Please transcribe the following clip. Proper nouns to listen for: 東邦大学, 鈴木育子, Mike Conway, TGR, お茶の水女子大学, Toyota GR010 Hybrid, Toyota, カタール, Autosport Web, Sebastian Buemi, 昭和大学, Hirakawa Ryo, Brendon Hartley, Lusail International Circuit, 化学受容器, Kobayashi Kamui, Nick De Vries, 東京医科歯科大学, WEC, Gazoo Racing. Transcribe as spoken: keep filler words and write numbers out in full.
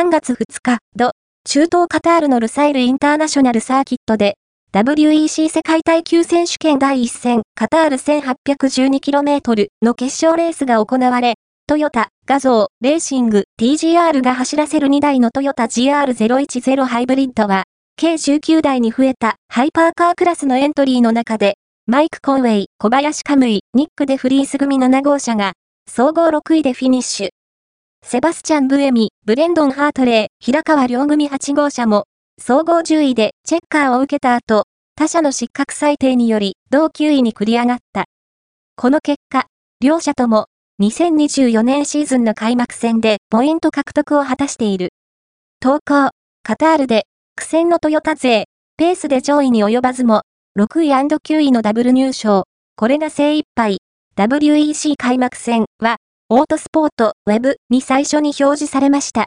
さんがつふつか、土、中東カタールのルサイルインターナショナルサーキットで、ダブリューイーシー 世界耐久選手権第いち戦、カタール せんはっぴゃくじゅうにキロメートル の決勝レースが行われ、トヨタ、ガゾー、レーシング、ティージーアール が走らせるにだいのトヨタ ジーアールゼロいちゼロ ハイブリッドは、計じゅうきゅうだいに増えたハイパーカークラスのエントリーの中で、マイク・コンウェイ、小林カムイ、ニック・デ・フリース組ななごうしゃが、総合ろくいでフィニッシュ。セバスチャン・ブエミ、ブレンドン・ハートレー、平川亮組はちごうしゃも、総合じゅういでチェッカーを受けた後、他社の失格裁定により同きゅういに繰り上がった。この結果、両社ともにせんにじゅうよねんシーズンの開幕戦でポイント獲得を果たしている。投稿、カタールで苦戦のトヨタ勢、ペースで上位に及ばずも、ろくいきゅういのダブル入賞、これが精一杯。ダブリューイーシー 開幕戦は、オートスポートウェブに最初に表示されました。